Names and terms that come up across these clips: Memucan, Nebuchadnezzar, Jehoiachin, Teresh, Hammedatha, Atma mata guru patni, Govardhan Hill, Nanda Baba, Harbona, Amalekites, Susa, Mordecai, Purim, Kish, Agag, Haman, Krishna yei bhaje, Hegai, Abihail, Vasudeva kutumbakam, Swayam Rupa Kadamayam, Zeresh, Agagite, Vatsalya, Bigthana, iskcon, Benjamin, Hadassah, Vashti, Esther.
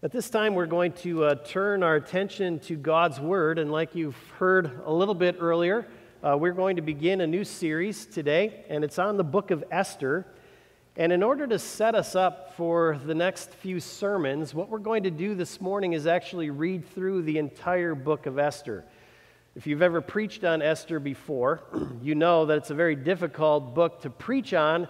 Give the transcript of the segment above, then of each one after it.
At this time, we're going to turn our attention to God's Word, and like you've heard a little bit earlier, we're going to begin a new series today, and it's on the book of Esther. And in order to set us up for the next few sermons, what we're going to do this morning is actually read through the entire book of Esther. If you've ever preached on Esther before, you know that it's a very difficult book to preach on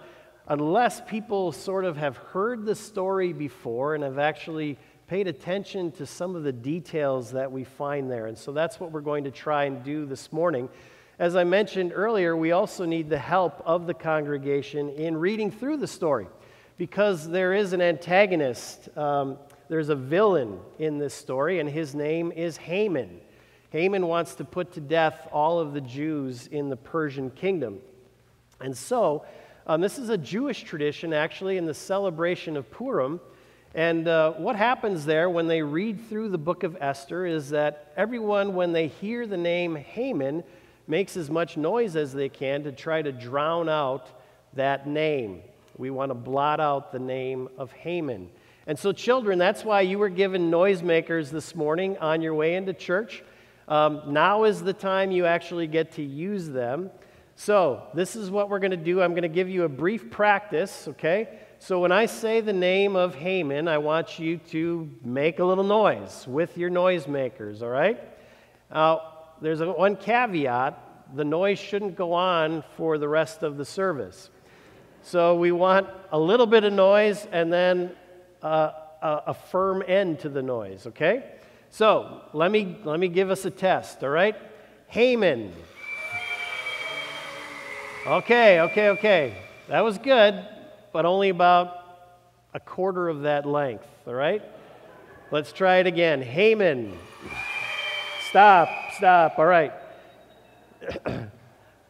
unless people sort of have heard the story before and have actually paid attention to some of the details that we find there. And so that's what we're going to try and do this morning. As I mentioned earlier, we also need the help of the congregation in reading through the story, because there is an antagonist. There's a villain in this story, and his name is Haman. Haman wants to put to death all of the Jews in the Persian kingdom. And so this is a Jewish tradition, actually, in the celebration of Purim. And what happens there when they read through the book of Esther is that everyone, when they hear the name Haman, makes as much noise as they can to try to drown out that name. We want to blot out the name of Haman. And so children, that's why you were given noisemakers this morning on your way into church. Now is the time you actually get to use them. So this is what we're going to do. I'm going to give you a brief practice, okay? So when I say the name of Haman, I want you to make a little noise with your noisemakers, all right? There's one caveat. The noise shouldn't go on for the rest of the service. So we want a little bit of noise and then a firm end to the noise, okay? So let me give us a test, all right? Haman. Okay. That was good, but only about a quarter of that length, all right? Let's try it again. Haman. Stop, all right.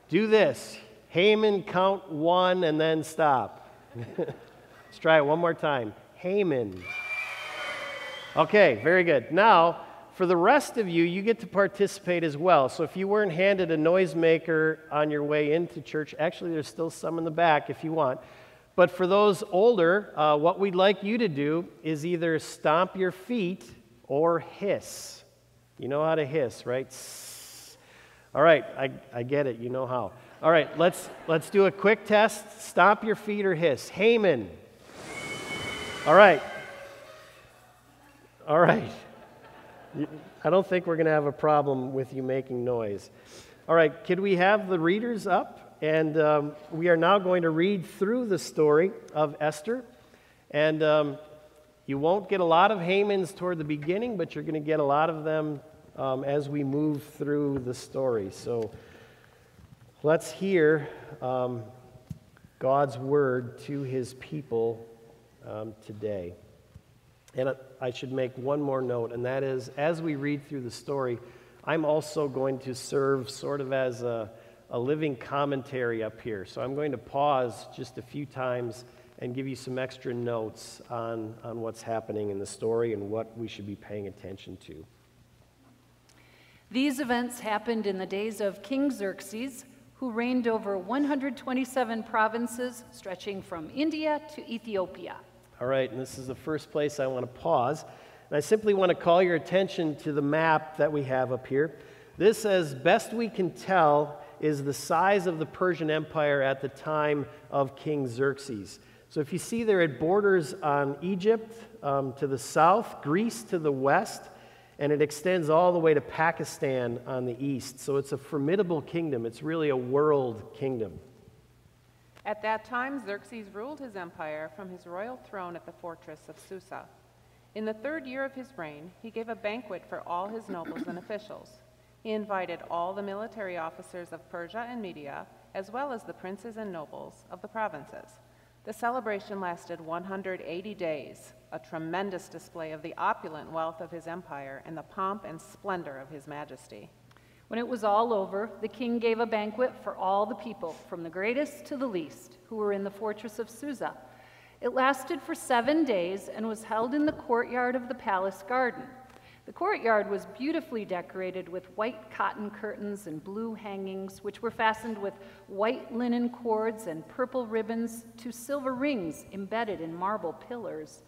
Do this. Haman, count one, and then stop. Let's try it one more time. Haman. Okay, very good. Now, for the rest of you, you get to participate as well. So if you weren't handed a noisemaker on your way into church, actually there's still some in the back if you want. But for those older, what we'd like you to do is either stomp your feet or hiss. You know how to hiss, right? All right, I get it. You know how. All right, let's do a quick test. Stomp your feet or hiss. Haman. All right. I don't think we're going to have a problem with you making noise. All right, could we have the readers up? And we are now going to read through the story of Esther. And you won't get a lot of Hamans toward the beginning, but you're going to get a lot of them as we move through the story. So let's hear God's word to his people today. And I should make one more note, and that is, as we read through the story, I'm also going to serve sort of as a living commentary up here. So I'm going to pause just a few times and give you some extra notes on what's happening in the story and what we should be paying attention to. These events happened in the days of King Xerxes, who reigned over 127 provinces stretching from India to Ethiopia. All right, and this is the first place I want to pause. And I simply want to call your attention to the map that we have up here. This, as best we can tell, is the size of the Persian Empire at the time of King Xerxes. So if you see there, it borders on Egypt to the south, Greece to the west, and it extends all the way to Pakistan on the east. So it's a formidable kingdom. It's really a world kingdom. At that time, Xerxes ruled his empire from his royal throne at the fortress of Susa. In the third year of his reign, he gave a banquet for all his nobles and officials. He invited all the military officers of Persia and Media, as well as the princes and nobles of the provinces. The celebration lasted 180 days, a tremendous display of the opulent wealth of his empire and the pomp and splendor of his majesty. When it was all over, the king gave a banquet for all the people, from the greatest to the least, who were in the fortress of Susa. It lasted for 7 days and was held in the courtyard of the palace garden. The courtyard was beautifully decorated with white cotton curtains and blue hangings, which were fastened with white linen cords and purple ribbons to silver rings embedded in marble pillars.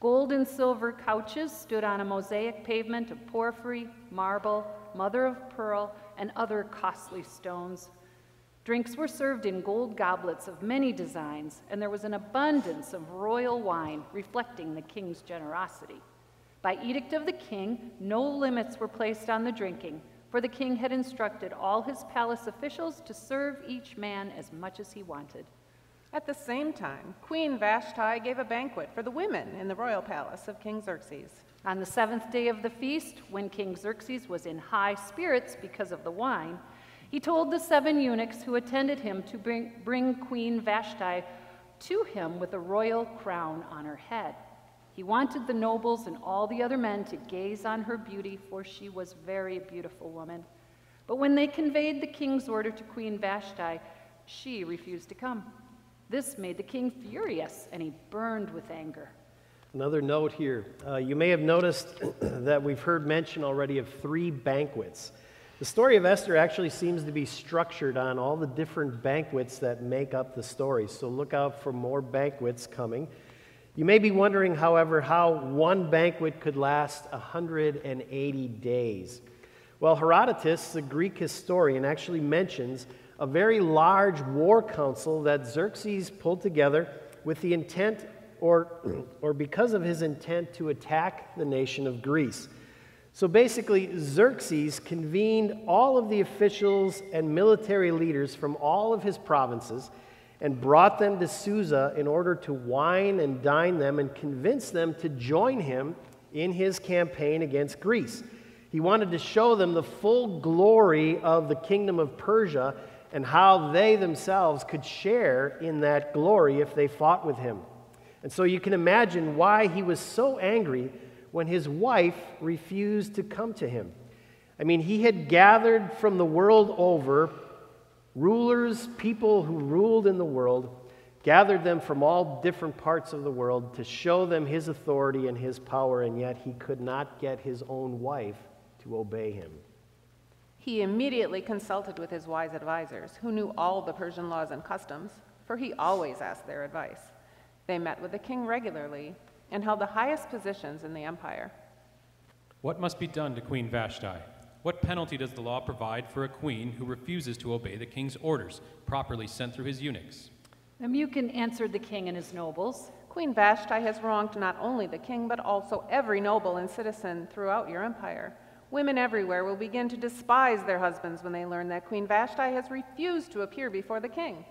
Gold and silver couches stood on a mosaic pavement of porphyry, marble, mother of pearl, and other costly stones. Drinks were served in gold goblets of many designs, and there was an abundance of royal wine reflecting the king's generosity. By edict of the king, no limits were placed on the drinking, for the king had instructed all his palace officials to serve each man as much as he wanted. At the same time, Queen Vashti gave a banquet for the women in the royal palace of King Xerxes. On the seventh day of the feast, when King Xerxes was in high spirits because of the wine, he told the 7 eunuchs who attended him to bring Queen Vashti to him with a royal crown on her head. He wanted the nobles and all the other men to gaze on her beauty, for she was a very beautiful woman. But when they conveyed the king's order to Queen Vashti, she refused to come. This made the king furious, and he burned with anger. Another note here. You may have noticed that we've heard mention already of 3 banquets. The story of Esther actually seems to be structured on all the different banquets that make up the story, so look out for more banquets coming. You may be wondering, however, how one banquet could last 180 days. Well, Herodotus, the Greek historian, actually mentions a very large war council that Xerxes pulled together with the intent, or because of his intent, to attack the nation of Greece. So basically, Xerxes convened all of the officials and military leaders from all of his provinces and brought them to Susa in order to wine and dine them and convince them to join him in his campaign against Greece. He wanted to show them the full glory of the kingdom of Persia and how they themselves could share in that glory if they fought with him. And so you can imagine why he was so angry when his wife refused to come to him. I mean, he had gathered from the world over rulers, people who ruled in the world, gathered them from all different parts of the world to show them his authority and his power, and yet he could not get his own wife to obey him. He immediately consulted with his wise advisors, who knew all the Persian laws and customs, for he always asked their advice. They met with the king regularly and held the highest positions in the empire. What must be done to Queen Vashti? What penalty does the law provide for a queen who refuses to obey the king's orders, properly sent through his eunuchs? Memucan answered the king and his nobles, Queen Vashti has wronged not only the king, but also every noble and citizen throughout your empire. Women everywhere will begin to despise their husbands when they learn that Queen Vashti has refused to appear before the king.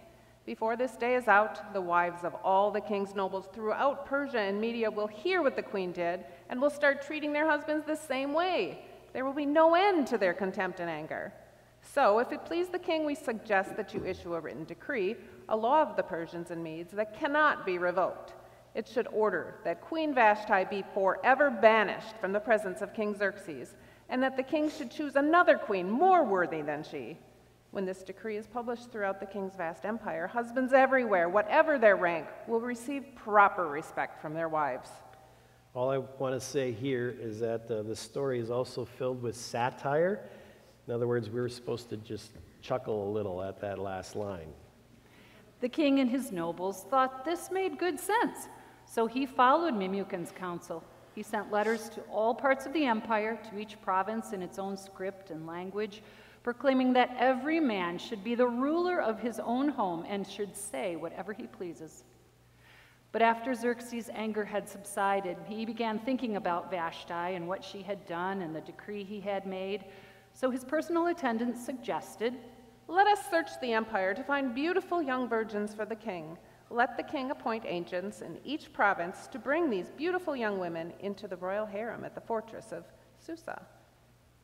Before this day is out, the wives of all the king's nobles throughout Persia and Media will hear what the queen did and will start treating their husbands the same way. There will be no end to their contempt and anger. So, if it please the king, we suggest that you issue a written decree, a law of the Persians and Medes, that cannot be revoked. It should order that Queen Vashti be forever banished from the presence of King Xerxes, and that the king should choose another queen more worthy than she. When this decree is published throughout the king's vast empire, husbands everywhere, whatever their rank, will receive proper respect from their wives. All I want to say here is that the story is also filled with satire. In other words, we were supposed to just chuckle a little at that last line. The king and his nobles thought this made good sense, so he followed Memucan's counsel. He sent letters to all parts of the empire, to each province in its own script and language, proclaiming that every man should be the ruler of his own home and should say whatever he pleases. But after Xerxes' anger had subsided, he began thinking about Vashti and what she had done and the decree he had made. So his personal attendant suggested, "Let us search the empire to find beautiful young virgins for the king. Let the king appoint agents in each province to bring these beautiful young women into the royal harem at the fortress of Susa.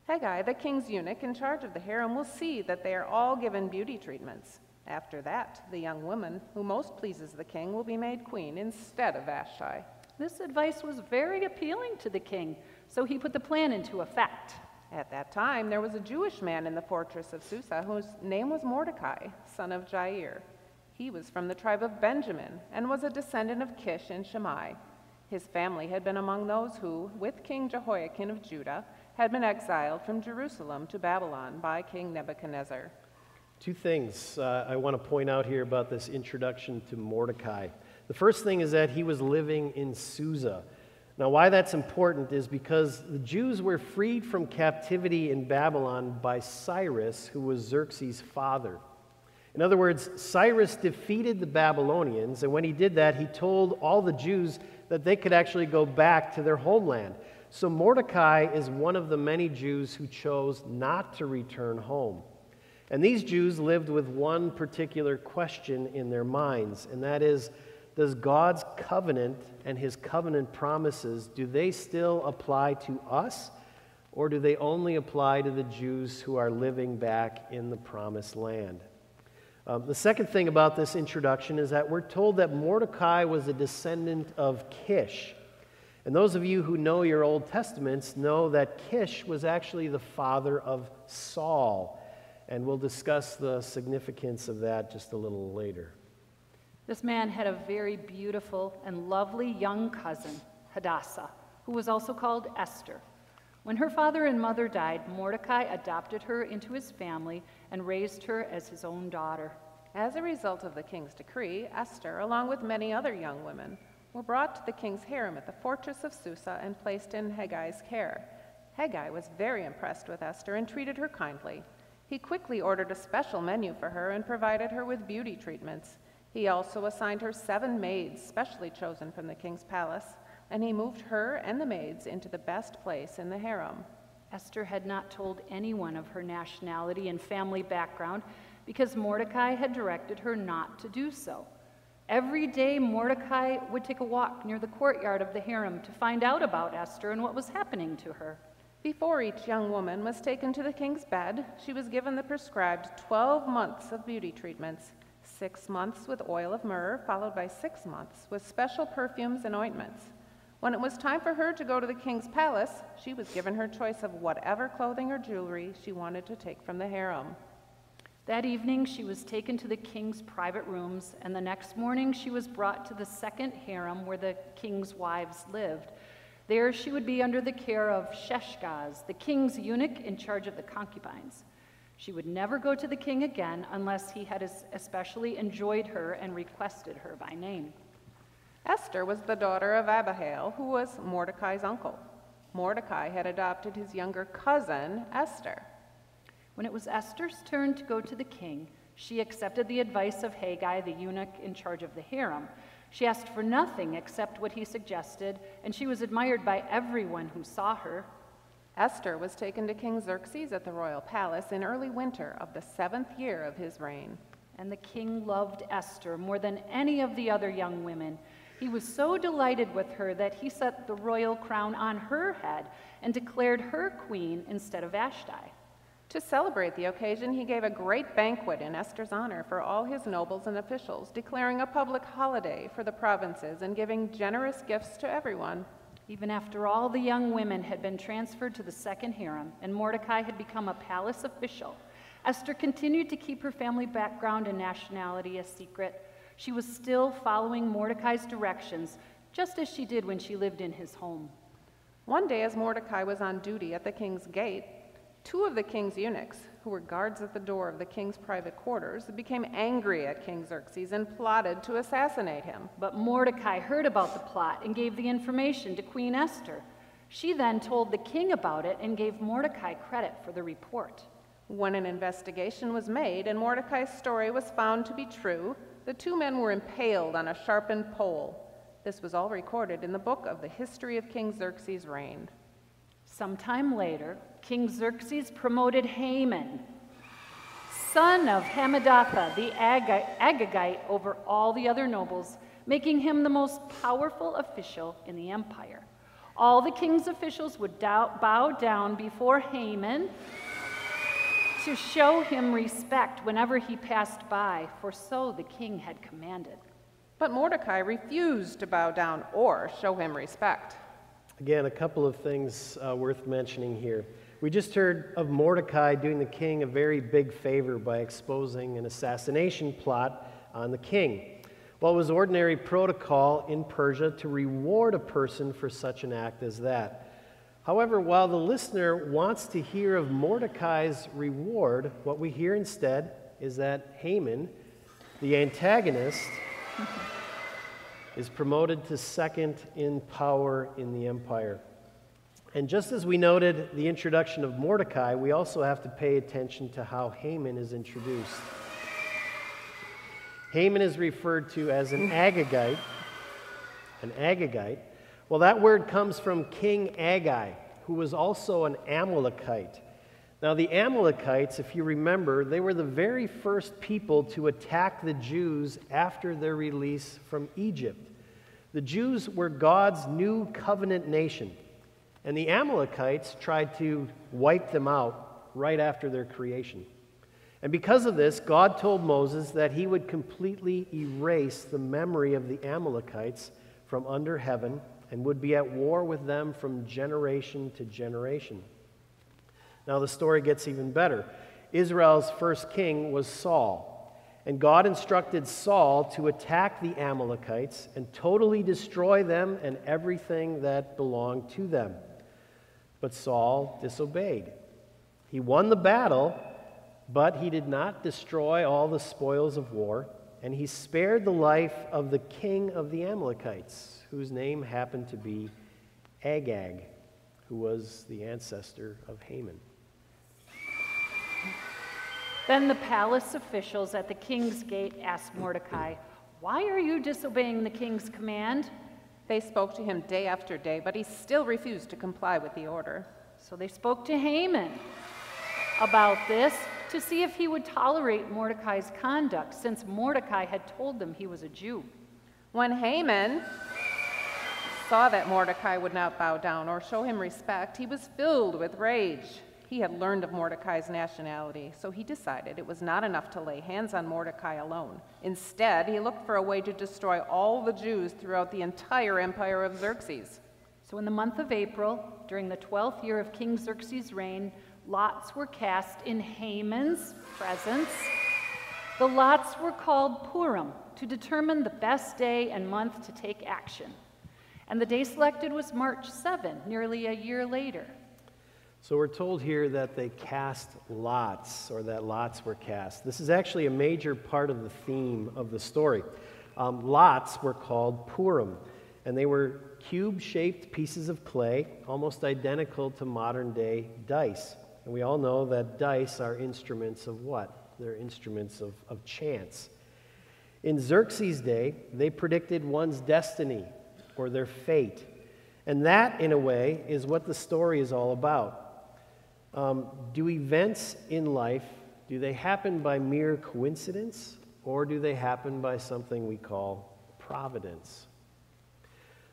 Hegai, the king's eunuch in charge of the harem, will see that they are all given beauty treatments. After that, the young woman who most pleases the king will be made queen instead of Vashti." This advice was very appealing to the king, so he put the plan into effect. At that time, there was a Jewish man in the fortress of Susa whose name was Mordecai, son of Jair. He was from the tribe of Benjamin and was a descendant of Kish and Shammai. His family had been among those who, with King Jehoiachin of Judah, had been exiled from Jerusalem to Babylon by King Nebuchadnezzar. 2 things I want to point out here about this introduction to Mordecai. The first thing is that he was living in Susa. Now, why that's important is because the Jews were freed from captivity in Babylon by Cyrus, who was Xerxes' father. In other words, Cyrus defeated the Babylonians, and when he did that, he told all the Jews that they could actually go back to their homeland. So Mordecai is one of the many Jews who chose not to return home. And these Jews lived with one particular question in their minds, and that is, does God's covenant and his covenant promises, do they still apply to us, or do they only apply to the Jews who are living back in the promised land? The second thing about this introduction is that we're told that Mordecai was a descendant of Kish. And those of you who know your Old Testaments know that Kish was actually the father of Saul. And we'll discuss the significance of that just a little later. This man had a very beautiful and lovely young cousin, Hadassah, who was also called Esther. When her father and mother died, Mordecai adopted her into his family and raised her as his own daughter. As a result of the king's decree, Esther, along with many other young women, were brought to the king's harem at the fortress of Susa and placed in Hegai's care. Hegai was very impressed with Esther and treated her kindly. He quickly ordered a special menu for her and provided her with beauty treatments. He also assigned her 7 maids, specially chosen from the king's palace, and he moved her and the maids into the best place in the harem. Esther had not told anyone of her nationality and family background because Mordecai had directed her not to do so. Every day, Mordecai would take a walk near the courtyard of the harem to find out about Esther and what was happening to her. Before each young woman was taken to the king's bed, she was given the prescribed 12 months of beauty treatments, 6 months with oil of myrrh, followed by 6 months with special perfumes and ointments. When it was time for her to go to the king's palace, she was given her choice of whatever clothing or jewelry she wanted to take from the harem. That evening, she was taken to the king's private rooms, and the next morning she was brought to the second harem where the king's wives lived. There she would be under the care of Sheshgaz, the king's eunuch in charge of the concubines. She would never go to the king again unless he had especially enjoyed her and requested her by name. Esther was the daughter of Abihail, who was Mordecai's uncle. Mordecai had adopted his younger cousin, Esther. When it was Esther's turn to go to the king, she accepted the advice of Hegai, the eunuch in charge of the harem. She asked for nothing except what he suggested, and she was admired by everyone who saw her. Esther was taken to King Xerxes at the royal palace in early winter of the 7th year of his reign. And the king loved Esther more than any of the other young women. He was so delighted with her that he set the royal crown on her head and declared her queen instead of Vashti. To celebrate the occasion, he gave a great banquet in Esther's honor for all his nobles and officials, declaring a public holiday for the provinces and giving generous gifts to everyone. Even after all the young women had been transferred to the second harem and Mordecai had become a palace official, Esther continued to keep her family background and nationality a secret. She was still following Mordecai's directions, just as she did when she lived in his home. One day, as Mordecai was on duty at the king's gate, 2 of the king's eunuchs, who were guards at the door of the king's private quarters, became angry at King Xerxes and plotted to assassinate him. But Mordecai heard about the plot and gave the information to Queen Esther. She then told the king about it and gave Mordecai credit for the report. When an investigation was made and Mordecai's story was found to be true, the 2 men were impaled on a sharpened pole. This was all recorded in the book of the history of King Xerxes' reign. Sometime later, King Xerxes promoted Haman, son of Hammedatha, the Agagite, over all the other nobles, making him the most powerful official in the empire. All the king's officials would bow down before Haman to show him respect whenever he passed by, for so the king had commanded. But Mordecai refused to bow down or show him respect. Again, a couple of things worth mentioning here. We just heard of Mordecai doing the king a very big favor by exposing an assassination plot on the king. Well, it was ordinary protocol in Persia to reward a person for such an act as that. However, while the listener wants to hear of Mordecai's reward, what we hear instead is that Haman, the antagonist, is promoted to second in power in the empire. And just as we noted the introduction of Mordecai, we also have to pay attention to how Haman is introduced. Haman is referred to as an Agagite. An Agagite. Well, that word comes from King Hegai, who was also an Amalekite. Now, the Amalekites, if you remember, they were the very first people to attack the Jews after their release from Egypt. The Jews were God's new covenant nation, and the Amalekites tried to wipe them out right after their creation. And because of this, God told Moses that he would completely erase the memory of the Amalekites from under heaven and would be at war with them from generation to generation. Now the story gets even better. Israel's first king was Saul, and God instructed Saul to attack the Amalekites and totally destroy them and everything that belonged to them. But Saul disobeyed. He won the battle, but he did not destroy all the spoils of war, and he spared the life of the king of the Amalekites, whose name happened to be Agag, who was the ancestor of Haman. Then the palace officials at the king's gate asked Mordecai, "Why are you disobeying the king's command?" They spoke to him day after day, but he still refused to comply with the order. So they spoke to Haman about this to see if he would tolerate Mordecai's conduct, since Mordecai had told them he was a Jew. When Haman saw that Mordecai would not bow down or show him respect, he was filled with rage. He had learned of Mordecai's nationality, so he decided it was not enough to lay hands on Mordecai alone. Instead, he looked for a way to destroy all the Jews throughout the entire empire of Xerxes. So in the month of April, during the 12th year of King Xerxes' reign, lots were cast in Haman's presence. The lots were called Purim to determine the best day and month to take action. And the day selected was March 7, nearly a year later. So we're told here that they cast lots, or that lots were cast. This is actually a major part of the theme of the story. Lots were called Purim, and they were cube-shaped pieces of clay, almost identical to modern-day dice. And we all know that dice are instruments of what? They're instruments of chance. In Xerxes' day, they predicted one's destiny, or their fate. And that, in a way, is what the story is all about. Do events in life, do they happen by mere coincidence, or do they happen by something we call providence?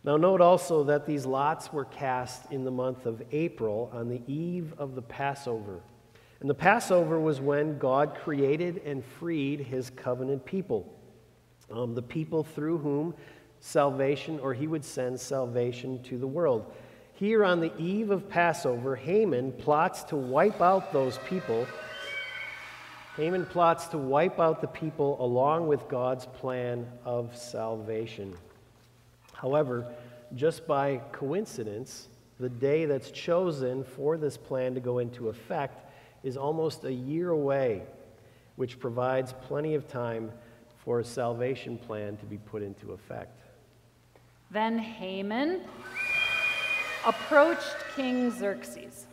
Now note also that these lots were cast in the month of April on the eve of the Passover. And the Passover was when God created and freed his covenant people, the people through whom salvation, or he would send salvation to the world. Here on the eve of Passover, Haman plots to wipe out the people along with God's plan of salvation. However, just by coincidence, the day that's chosen for this plan to go into effect is almost a year away, which provides plenty of time for a salvation plan to be put into effect. Then Haman approached King Xerxes.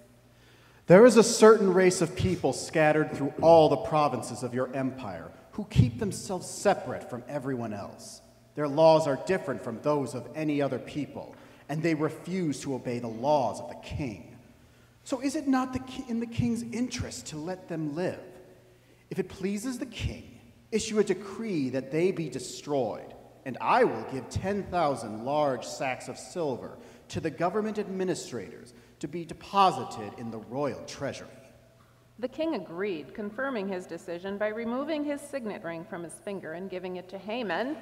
"There is a certain race of people scattered through all the provinces of your empire who keep themselves separate from everyone else. Their laws are different from those of any other people, and they refuse to obey the laws of the king. So is it not in the king's interest to let them live? If it pleases the king, issue a decree that they be destroyed, and I will give 10,000 large sacks of silver to the government administrators to be deposited in the royal treasury." The king agreed, confirming his decision by removing his signet ring from his finger and giving it to Haman,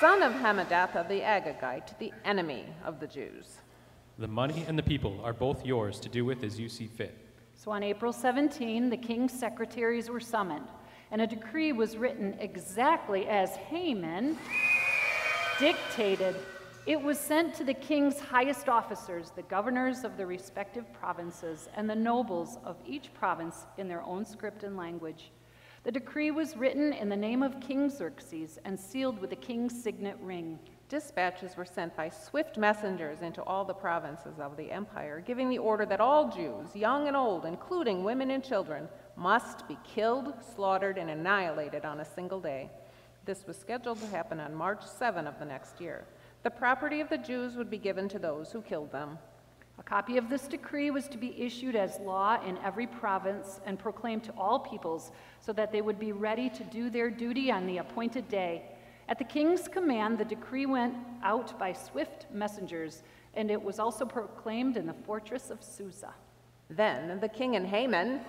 son of Hammedatha the Agagite, the enemy of the Jews. "The money and the people are both yours to do with as you see fit." So on April 17, the king's secretaries were summoned, and a decree was written exactly as Haman dictated. It was sent to the king's highest officers, the governors of the respective provinces, and the nobles of each province in their own script and language. The decree was written in the name of King Xerxes and sealed with the king's signet ring. Dispatches were sent by swift messengers into all the provinces of the empire, giving the order that all Jews, young and old, including women and children, must be killed, slaughtered, and annihilated on a single day. This was scheduled to happen on March 7 of the next year. The property of the Jews would be given to those who killed them. A copy of this decree was to be issued as law in every province and proclaimed to all peoples so that they would be ready to do their duty on the appointed day. At the king's command, the decree went out by swift messengers, and it was also proclaimed in the fortress of Susa. Then the king and Haman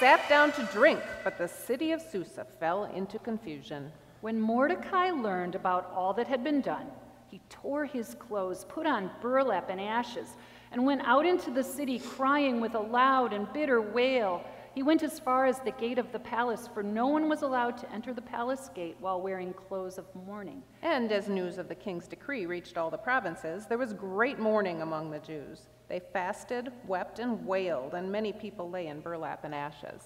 sat down to drink, but the city of Susa fell into confusion. When Mordecai learned about all that had been done, he tore his clothes, put on burlap and ashes, and went out into the city crying with a loud and bitter wail. He went as far as the gate of the palace, for no one was allowed to enter the palace gate while wearing clothes of mourning. And as news of the king's decree reached all the provinces, there was great mourning among the Jews. They fasted, wept, and wailed, and many people lay in burlap and ashes.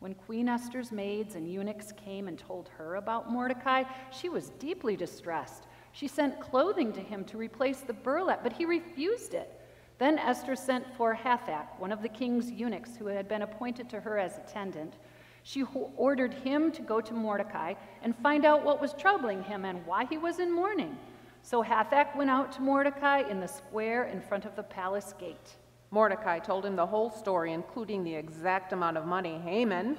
When Queen Esther's maids and eunuchs came and told her about Mordecai, she was deeply distressed. She sent clothing to him to replace the burlap, but he refused it. Then Esther sent for Hathak, one of the king's eunuchs who had been appointed to her as attendant. She ordered him to go to Mordecai and find out what was troubling him and why he was in mourning. So Hathak went out to Mordecai in the square in front of the palace gate. Mordecai told him the whole story, including the exact amount of money Haman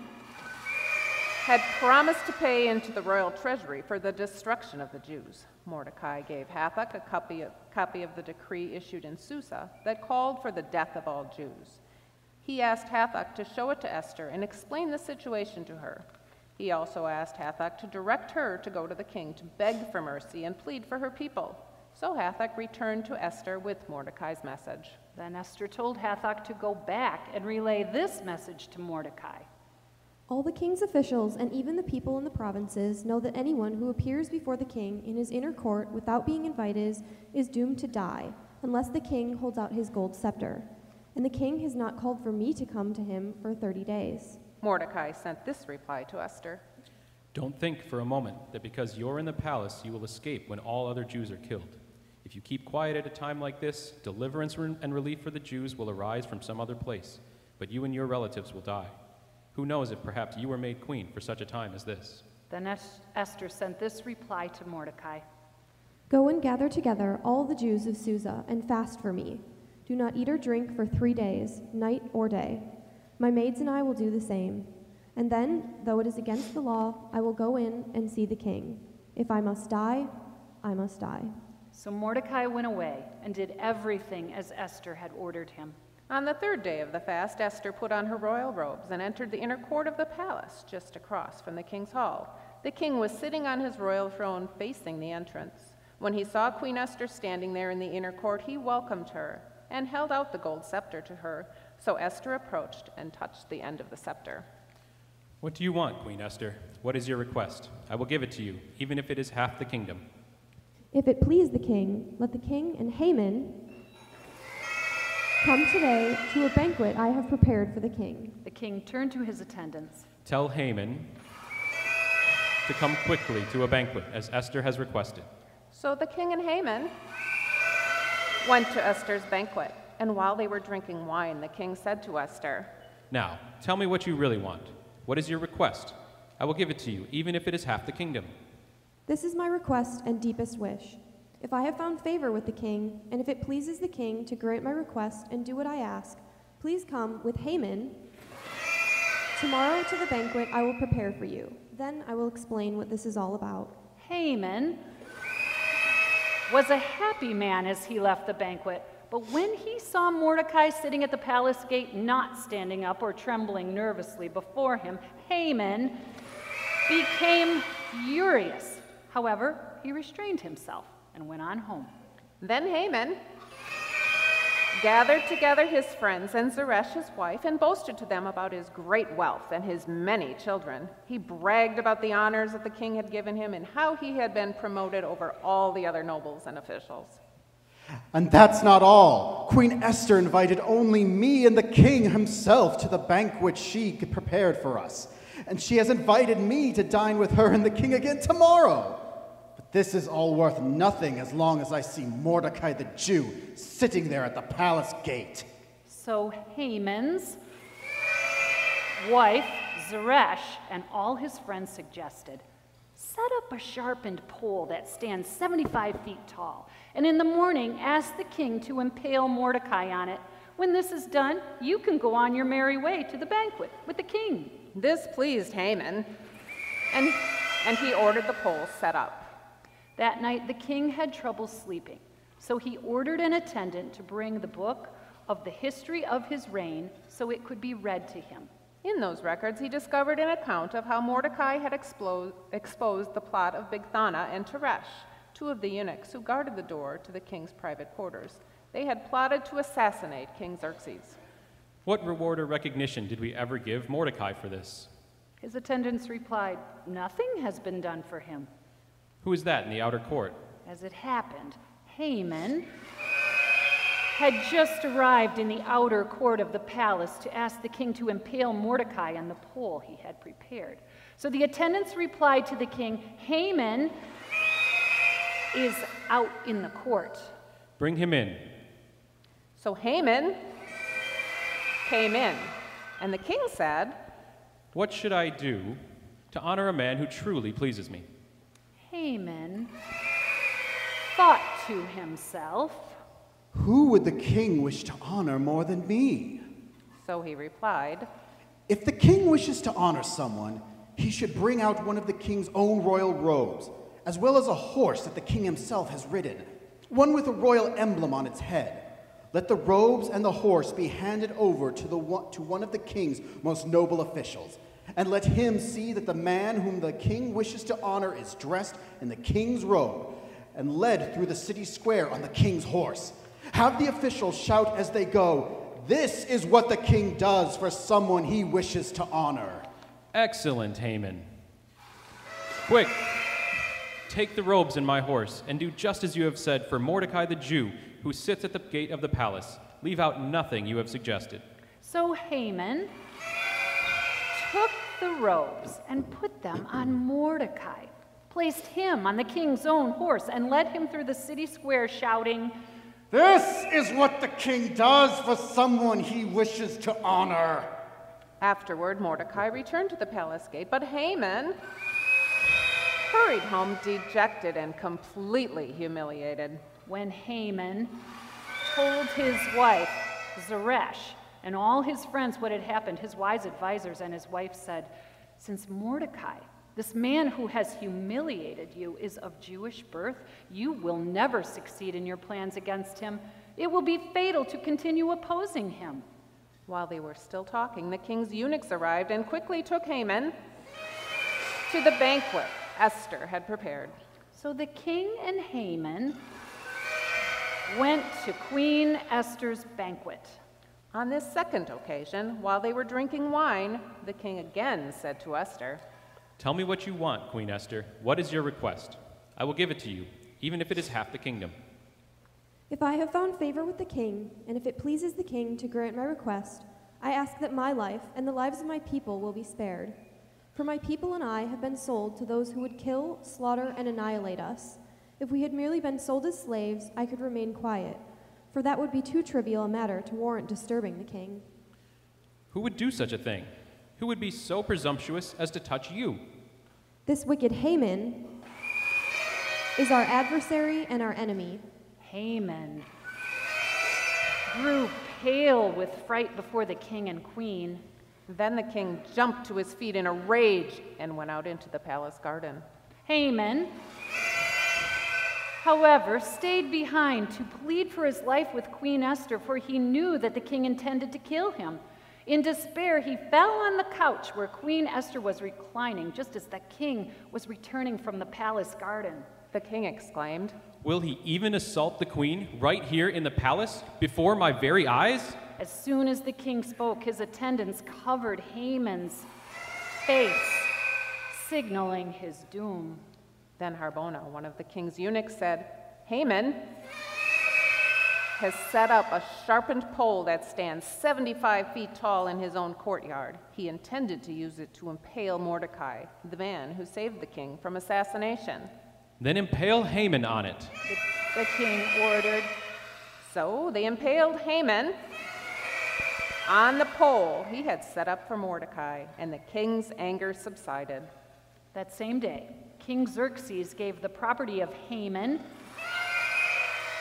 had promised to pay into the royal treasury for the destruction of the Jews. Mordecai gave Hathach a copy of the decree issued in Susa that called for the death of all Jews. He asked Hathach to show it to Esther and explain the situation to her. He also asked Hathach to direct her to go to the king to beg for mercy and plead for her people. So Hathach returned to Esther with Mordecai's message. Then Esther told Hathach to go back and relay this message to Mordecai. All the king's officials and even the people in the provinces know that anyone who appears before the king in his inner court without being invited is doomed to die, unless the king holds out his gold scepter. And the king has not called for me to come to him for 30 days. Mordecai sent this reply to Esther. Don't think for a moment that because you're in the palace, you will escape when all other Jews are killed. If you keep quiet at a time like this, deliverance and relief for the Jews will arise from some other place, but you and your relatives will die. Who knows if perhaps you were made queen for such a time as this? Then Esther sent this reply to Mordecai. Go and gather together all the Jews of Susa and fast for me. Do not eat or drink for 3 days, night or day. My maids and I will do the same. And then, though it is against the law, I will go in and see the king. If I must die, I must die. So Mordecai went away and did everything as Esther had ordered him. On the third day of the fast, Esther put on her royal robes and entered the inner court of the palace, just across from the king's hall. The king was sitting on his royal throne facing the entrance. When he saw Queen Esther standing there in the inner court, he welcomed her and held out the gold scepter to her. So Esther approached and touched the end of the scepter. What do you want, Queen Esther? What is your request? I will give it to you, even if it is half the kingdom. If it please the king, let the king and Haman come today to a banquet I have prepared for the king. The king turned to his attendants. Tell Haman to come quickly to a banquet, as Esther has requested. So the king and Haman went to Esther's banquet, and while they were drinking wine, the king said to Esther, Now, tell me what you really want. What is your request? I will give it to you, even if it is half the kingdom. This is my request and deepest wish. If I have found favor with the king, and if it pleases the king to grant my request and do what I ask, please come with Haman tomorrow to the banquet I will prepare for you. Then I will explain what this is all about. Haman was a happy man as he left the banquet, but when he saw Mordecai sitting at the palace gate, not standing up or trembling nervously before him, Haman became furious. However, he restrained himself and went on home. Then Haman gathered together his friends and Zeresh his wife and boasted to them about his great wealth and his many children. He bragged about the honors that the king had given him and how he had been promoted over all the other nobles and officials. And that's not all. Queen Esther invited only me and the king himself to the banquet she prepared for us. and she has invited me to dine with her and the king again tomorrow. But this is all worth nothing as long as I see Mordecai the Jew sitting there at the palace gate." So Haman's wife, Zeresh, and all his friends suggested, "Set up a sharpened pole that stands 75 feet tall, and in the morning ask the king to impale Mordecai on it. When this is done, you can go on your merry way to the banquet with the king." This pleased Haman, and he ordered the pole set up. That night the king had trouble sleeping, so he ordered an attendant to bring the book of the history of his reign so it could be read to him. In those records, he discovered an account of how Mordecai had exposed the plot of Bigthana and Teresh, two of the eunuchs who guarded the door to the king's private quarters. They had plotted to assassinate King Xerxes. "What reward or recognition did we ever give Mordecai for this?" His attendants replied, "Nothing has been done for him." "Who is that in the outer court?" As it happened, Haman had just arrived in the outer court of the palace to ask the king to impale Mordecai on the pole he had prepared. So the attendants replied to the king, "Haman is out in the court. Bring him in." So Haman came in, and the king said, "What should I do to honor a man who truly pleases me?" Haman thought to himself, "Who would the king wish to honor more than me?" So he replied, "If the king wishes to honor someone, he should bring out one of the king's own royal robes, as well as a horse that the king himself has ridden, one with a royal emblem on its head. Let the robes and the horse be handed over to one of the king's most noble officials, and let him see that the man whom the king wishes to honor is dressed in the king's robe and led through the city square on the king's horse. Have the officials shout as they go, 'This is what the king does for someone he wishes to honor.'" "Excellent, Haman. Quick, take the robes and my horse, and do just as you have said for Mordecai the Jew, who sits at the gate of the palace. Leave out nothing you have suggested." So Haman took the robes and put them on Mordecai, placed him on the king's own horse, and led him through the city square shouting, "This is what the king does for someone he wishes to honor." Afterward, Mordecai returned to the palace gate, but Haman hurried home dejected and completely humiliated. When Haman told his wife, Zeresh, and all his friends what had happened, his wise advisors and his wife said, "Since Mordecai, this man who has humiliated you, is of Jewish birth, you will never succeed in your plans against him. It will be fatal to continue opposing him." While they were still talking, the king's eunuchs arrived and quickly took Haman to the banquet Esther had prepared. So the king and Haman went to Queen Esther's banquet. On this second occasion, while they were drinking wine, the king again said to Esther, "Tell me what you want, Queen Esther. What is your request? I will give it to you, even if it is half the kingdom." "If I have found favor with the king, and if it pleases the king to grant my request, I ask that my life and the lives of my people will be spared. For my people and I have been sold to those who would kill, slaughter, and annihilate us. If we had merely been sold as slaves, I could remain quiet, for that would be too trivial a matter to warrant disturbing the king." "Who would do such a thing? Who would be so presumptuous as to touch you?" "This wicked Haman is our adversary and our enemy." Haman grew pale with fright before the king and queen. Then the king jumped to his feet in a rage and went out into the palace garden. Haman, however, stayed behind to plead for his life with Queen Esther, for he knew that the king intended to kill him. In despair, he fell on the couch where Queen Esther was reclining, just as the king was returning from the palace garden. The king exclaimed, "Will he even assault the queen right here in the palace, before my very eyes?" As soon as the king spoke, his attendants covered Haman's face, signaling his doom. Then Harbona, one of the king's eunuchs, said, "Haman has set up a sharpened pole that stands 75 feet tall in his own courtyard. He intended to use it to impale Mordecai, the man who saved the king from assassination. Then impale Haman on it, the king ordered. So they impaled Haman on the pole he had set up for Mordecai, and the king's anger subsided. That same day, King Xerxes gave the property of Haman,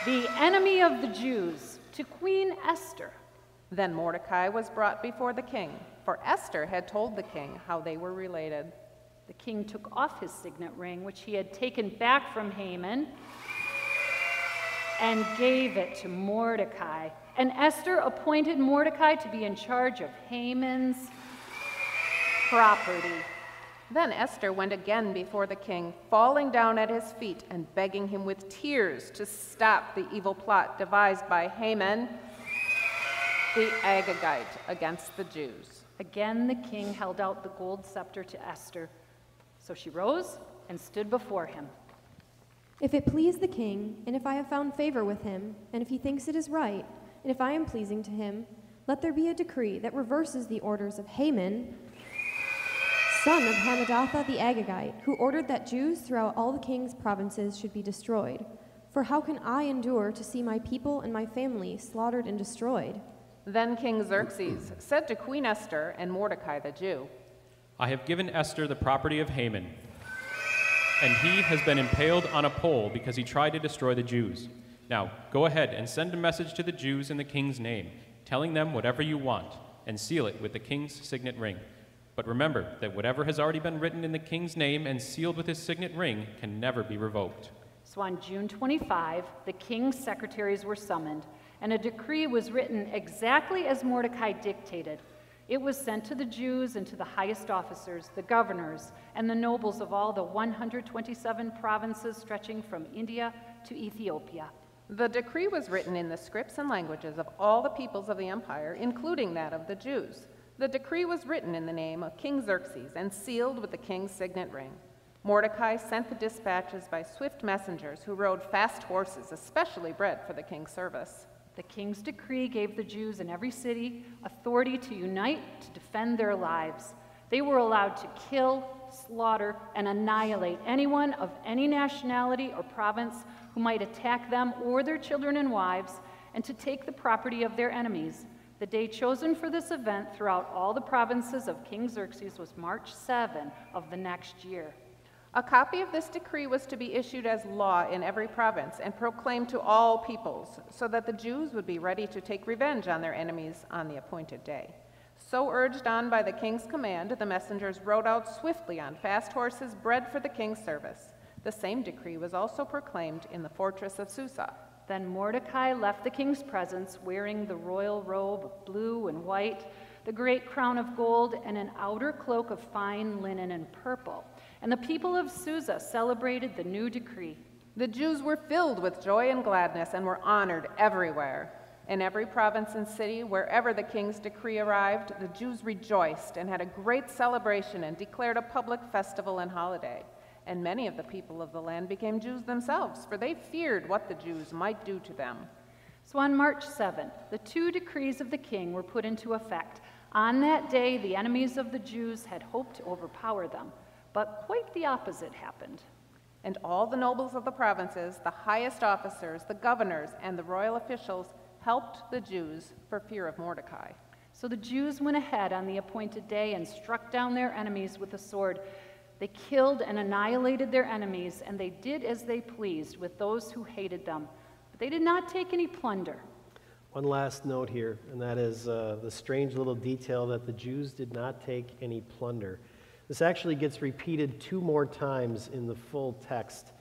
the enemy of the Jews, to Queen Esther. Then Mordecai was brought before the king, for Esther had told the king how they were related. The king took off his signet ring, which he had taken back from Haman, and gave it to Mordecai. And Esther appointed Mordecai to be in charge of Haman's property. Then Esther went again before the king, falling down at his feet and begging him with tears to stop the evil plot devised by Haman, the Agagite, against the Jews. Again the king held out the gold scepter to Esther. So she rose and stood before him. If it please the king, and if I have found favor with him, and if he thinks it is right, and if I am pleasing to him, let there be a decree that reverses the orders of Haman, son of Hammedatha the Agagite, who ordered that Jews throughout all the king's provinces should be destroyed. For how can I endure to see my people and my family slaughtered and destroyed? Then King Xerxes said to Queen Esther and Mordecai the Jew, I have given Esther the property of Haman, and he has been impaled on a pole because he tried to destroy the Jews. Now, go ahead and send a message to the Jews in the king's name, telling them whatever you want, and seal it with the king's signet ring. But remember that whatever has already been written in the king's name and sealed with his signet ring can never be revoked. So on June 25, the king's secretaries were summoned, and a decree was written exactly as Mordecai dictated. It was sent to the Jews and to the highest officers, the governors, and the nobles of all the 127 provinces stretching from India to Ethiopia. The decree was written in the scripts and languages of all the peoples of the empire, including that of the Jews. The decree was written in the name of King Xerxes and sealed with the king's signet ring. Mordecai sent the dispatches by swift messengers who rode fast horses, especially bred for the king's service. The king's decree gave the Jews in every city authority to unite to defend their lives. They were allowed to kill, slaughter, and annihilate anyone of any nationality or province who might attack them or their children and wives, and to take the property of their enemies. The day chosen for this event throughout all the provinces of King Xerxes was March 7 of the next year. A copy of this decree was to be issued as law in every province and proclaimed to all peoples, so that the Jews would be ready to take revenge on their enemies on the appointed day. So urged on by the king's command, the messengers rode out swiftly on fast horses bred for the king's service. The same decree was also proclaimed in the fortress of Susa. Then Mordecai left the king's presence wearing the royal robe of blue and white, the great crown of gold, and an outer cloak of fine linen and purple. And the people of Susa celebrated the new decree. The Jews were filled with joy and gladness and were honored everywhere. In every province and city, wherever the king's decree arrived, the Jews rejoiced and had a great celebration and declared a public festival and holiday. And many of the people of the land became Jews themselves, for they feared what the Jews might do to them. So on March 7th, the two decrees of the king were put into effect. On that day, the enemies of the Jews had hoped to overpower them, but quite the opposite happened. And all the nobles of the provinces, the highest officers, the governors, and the royal officials helped the Jews for fear of Mordecai. So the Jews went ahead on the appointed day and struck down their enemies with the sword. They killed and annihilated their enemies, and they did as they pleased with those who hated them. But they did not take any plunder. One last note here, and that is the strange little detail that the Jews did not take any plunder. This actually gets repeated two more times in the full text.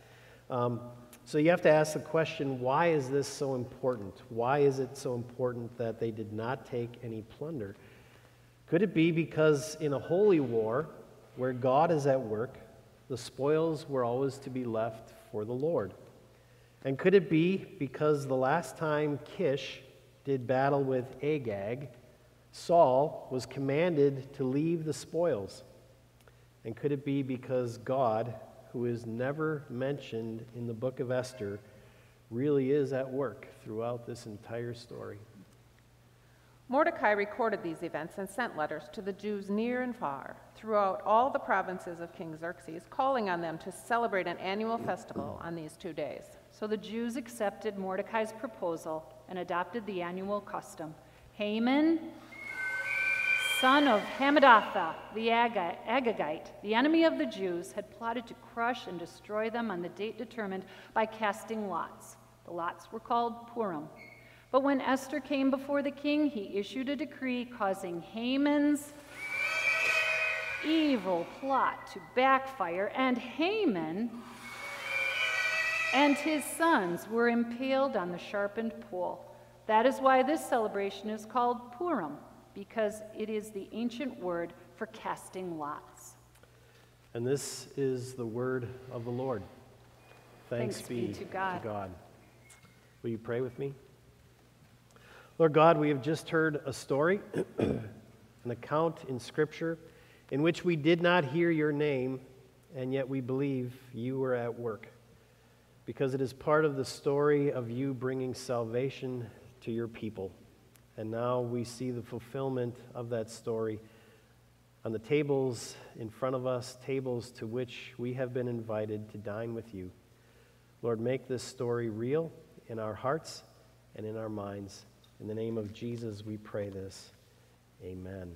So you have to ask the question, why is this so important? Why is it so important that they did not take any plunder? Could it be because in a holy war, where God is at work, the spoils were always to be left for the Lord? And could it be because the last time Kish did battle with Agag, Saul was commanded to leave the spoils? And could it be because God, who is never mentioned in the book of Esther, really is at work throughout this entire story. Mordecai recorded these events and sent letters to the Jews near and far throughout all the provinces of King Xerxes, calling on them to celebrate an annual festival on these 2 days. So the Jews accepted Mordecai's proposal and adopted the annual custom. Haman, son of Hammedatha, the Agagite, the enemy of the Jews, had plotted to crush and destroy them on the date determined by casting lots. The lots were called Purim. But when Esther came before the king, he issued a decree causing Haman's evil plot to backfire, and Haman and his sons were impaled on the sharpened pole. That is why this celebration is called Purim, because it is the ancient word for casting lots. And this is the word of the Lord. Thanks be to God. Will you pray with me? Lord God, we have just heard a story, an account in Scripture, in which we did not hear your name, and yet we believe you were at work, because it is part of the story of you bringing salvation to your people. And now we see the fulfillment of that story on the tables in front of us, tables to which we have been invited to dine with you. Lord, make this story real in our hearts and in our minds. In the name of Jesus, we pray this. Amen.